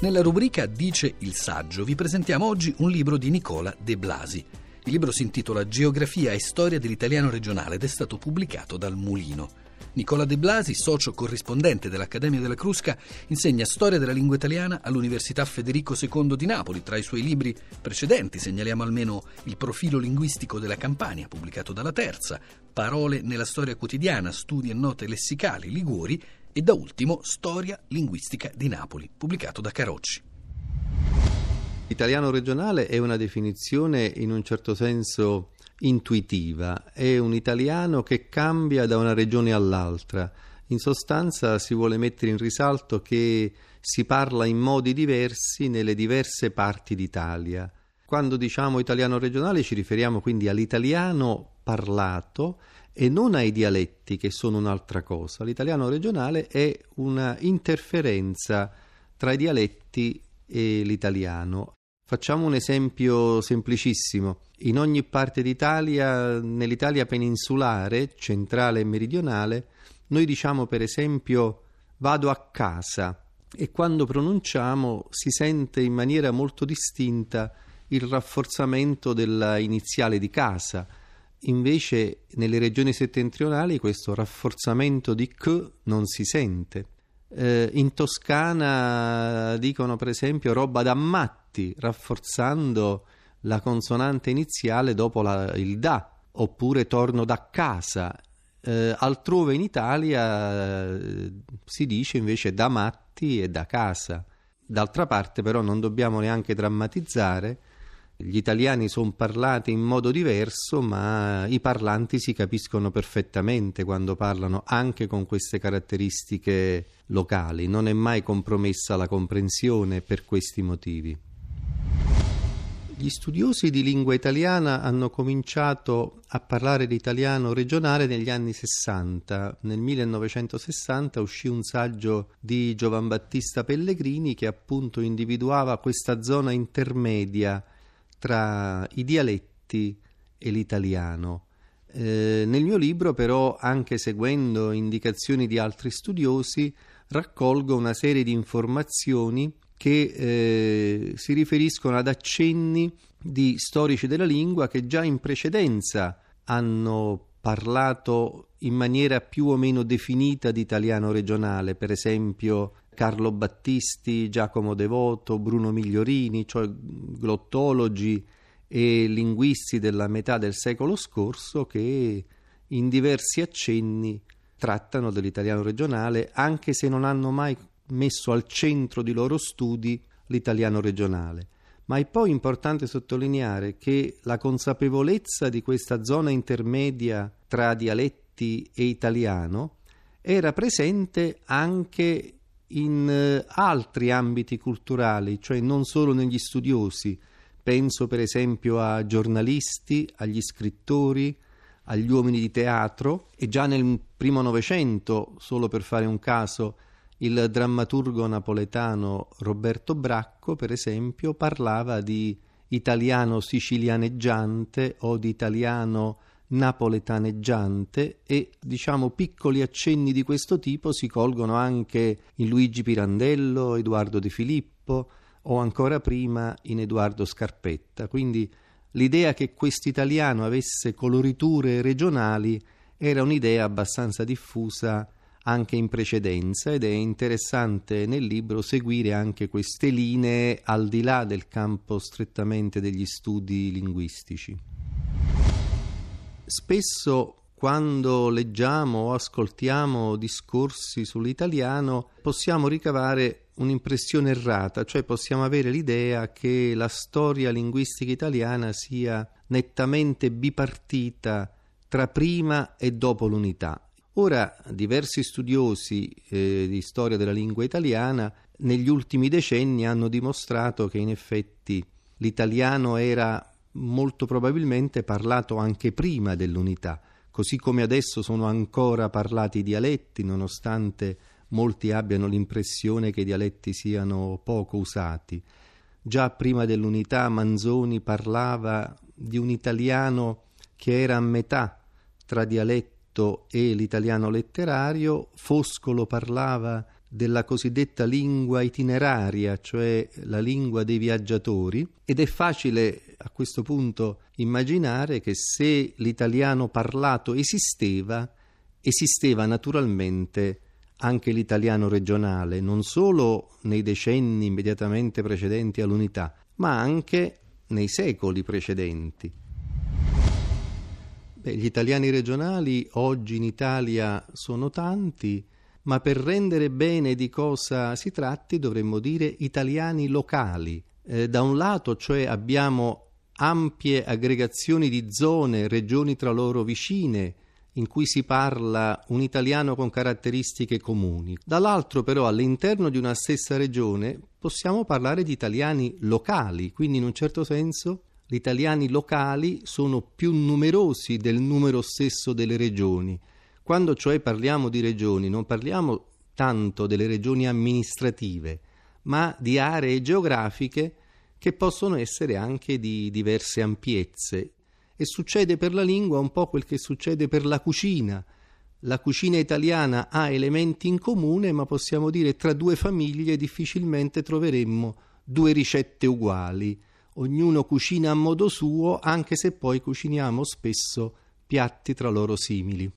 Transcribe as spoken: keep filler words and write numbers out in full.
Nella rubrica Dice il saggio vi presentiamo oggi un libro di Nicola De Blasi. Il libro si intitola Geografia e storia dell'italiano regionale ed è stato pubblicato dal Mulino. Nicola De Blasi, socio corrispondente dell'Accademia della Crusca, insegna storia della lingua italiana all'Università Federico secondo di Napoli. Tra i suoi libri precedenti segnaliamo almeno Il profilo linguistico della Campania, pubblicato dalla Terza, Parole nella storia quotidiana, studi e note lessicali, Liguori, e da ultimo Storia linguistica di Napoli, pubblicato da Carocci. Italiano regionale è una definizione in un certo senso intuitiva, è un italiano che cambia da una regione all'altra. In sostanza si vuole mettere in risalto che si parla in modi diversi nelle diverse parti d'Italia. Quando diciamo italiano regionale ci riferiamo quindi all'italiano parlato e non ai dialetti, che sono un'altra cosa. L'italiano regionale è una interferenza tra i dialetti e l'italiano. Facciamo un esempio semplicissimo. In ogni parte d'Italia, nell'Italia peninsulare, centrale e meridionale, noi diciamo per esempio vado a casa, e quando pronunciamo si sente in maniera molto distinta il rafforzamento della iniziale di casa. Invece nelle regioni settentrionali questo rafforzamento di c non si sente. Eh, in Toscana dicono per esempio roba da matti, rafforzando la consonante iniziale dopo la, il da, oppure torno da casa. Eh, altrove in Italia eh, si dice invece da matti e da casa. D'altra parte però non dobbiamo neanche drammatizzare. Gli italiani sono parlati in modo diverso, ma i parlanti si capiscono perfettamente quando parlano, anche con queste caratteristiche locali. Non è mai compromessa la comprensione per questi motivi. Gli studiosi di lingua italiana hanno cominciato a parlare di italiano regionale negli anni sessanta. Nel millenovecentosessanta uscì un saggio di Giovan Battista Pellegrini che appunto individuava questa zona intermedia tra i dialetti e l'italiano. Eh, nel mio libro però, anche seguendo indicazioni di altri studiosi, raccolgo una serie di informazioni che eh, si riferiscono ad accenni di storici della lingua che già in precedenza hanno parlato in maniera più o meno definita di italiano regionale, per esempio Carlo Battisti, Giacomo Devoto, Bruno Migliorini, cioè glottologi e linguisti della metà del secolo scorso che in diversi accenni trattano dell'italiano regionale, anche se non hanno mai messo al centro dei loro studi l'italiano regionale. Ma è poi importante sottolineare che la consapevolezza di questa zona intermedia tra dialetti e italiano era presente anche in altri ambiti culturali, cioè non solo negli studiosi. Penso per esempio a giornalisti, agli scrittori, agli uomini di teatro, e già nel primo Novecento, solo per fare un caso, il drammaturgo napoletano Roberto Bracco, per esempio, parlava di italiano sicilianeggiante o di italiano napoletaneggiante, e diciamo piccoli accenni di questo tipo si colgono anche in Luigi Pirandello, Edoardo De Filippo o ancora prima in Edoardo Scarpetta. Quindi l'idea che quest'italiano avesse coloriture regionali era un'idea abbastanza diffusa anche in precedenza, ed è interessante nel libro seguire anche queste linee al di là del campo strettamente degli studi linguistici. Spesso quando leggiamo o ascoltiamo discorsi sull'italiano possiamo ricavare un'impressione errata, cioè possiamo avere l'idea che la storia linguistica italiana sia nettamente bipartita tra prima e dopo l'unità. Ora, diversi studiosi eh, di storia della lingua italiana negli ultimi decenni hanno dimostrato che in effetti l'italiano era molto probabilmente parlato anche prima dell'unità, così come adesso sono ancora parlati i dialetti, nonostante molti abbiano l'impressione che i dialetti siano poco usati. Già prima dell'unità Manzoni parlava di un italiano che era a metà tra dialetti e l'italiano letterario, Foscolo parlava della cosiddetta lingua itineraria, cioè la lingua dei viaggiatori, ed è facile a questo punto immaginare che se l'italiano parlato esisteva, esisteva naturalmente anche l'italiano regionale, non solo nei decenni immediatamente precedenti all'unità, ma anche nei secoli precedenti. Beh, gli italiani regionali oggi in Italia sono tanti, ma per rendere bene di cosa si tratti dovremmo dire italiani locali. Eh, da un lato, cioè, abbiamo ampie aggregazioni di zone, regioni tra loro vicine, in cui si parla un italiano con caratteristiche comuni. Dall'altro, però, all'interno di una stessa regione possiamo parlare di italiani locali, quindi in un certo senso gli italiani locali sono più numerosi del numero stesso delle regioni. Quando cioè parliamo di regioni non parliamo tanto delle regioni amministrative, ma di aree geografiche che possono essere anche di diverse ampiezze. E succede per la lingua un po' quel che succede per la cucina. La cucina italiana ha elementi in comune, ma possiamo dire tra due famiglie difficilmente troveremmo due ricette uguali. Ognuno cucina a modo suo, anche se poi cuciniamo spesso piatti tra loro simili.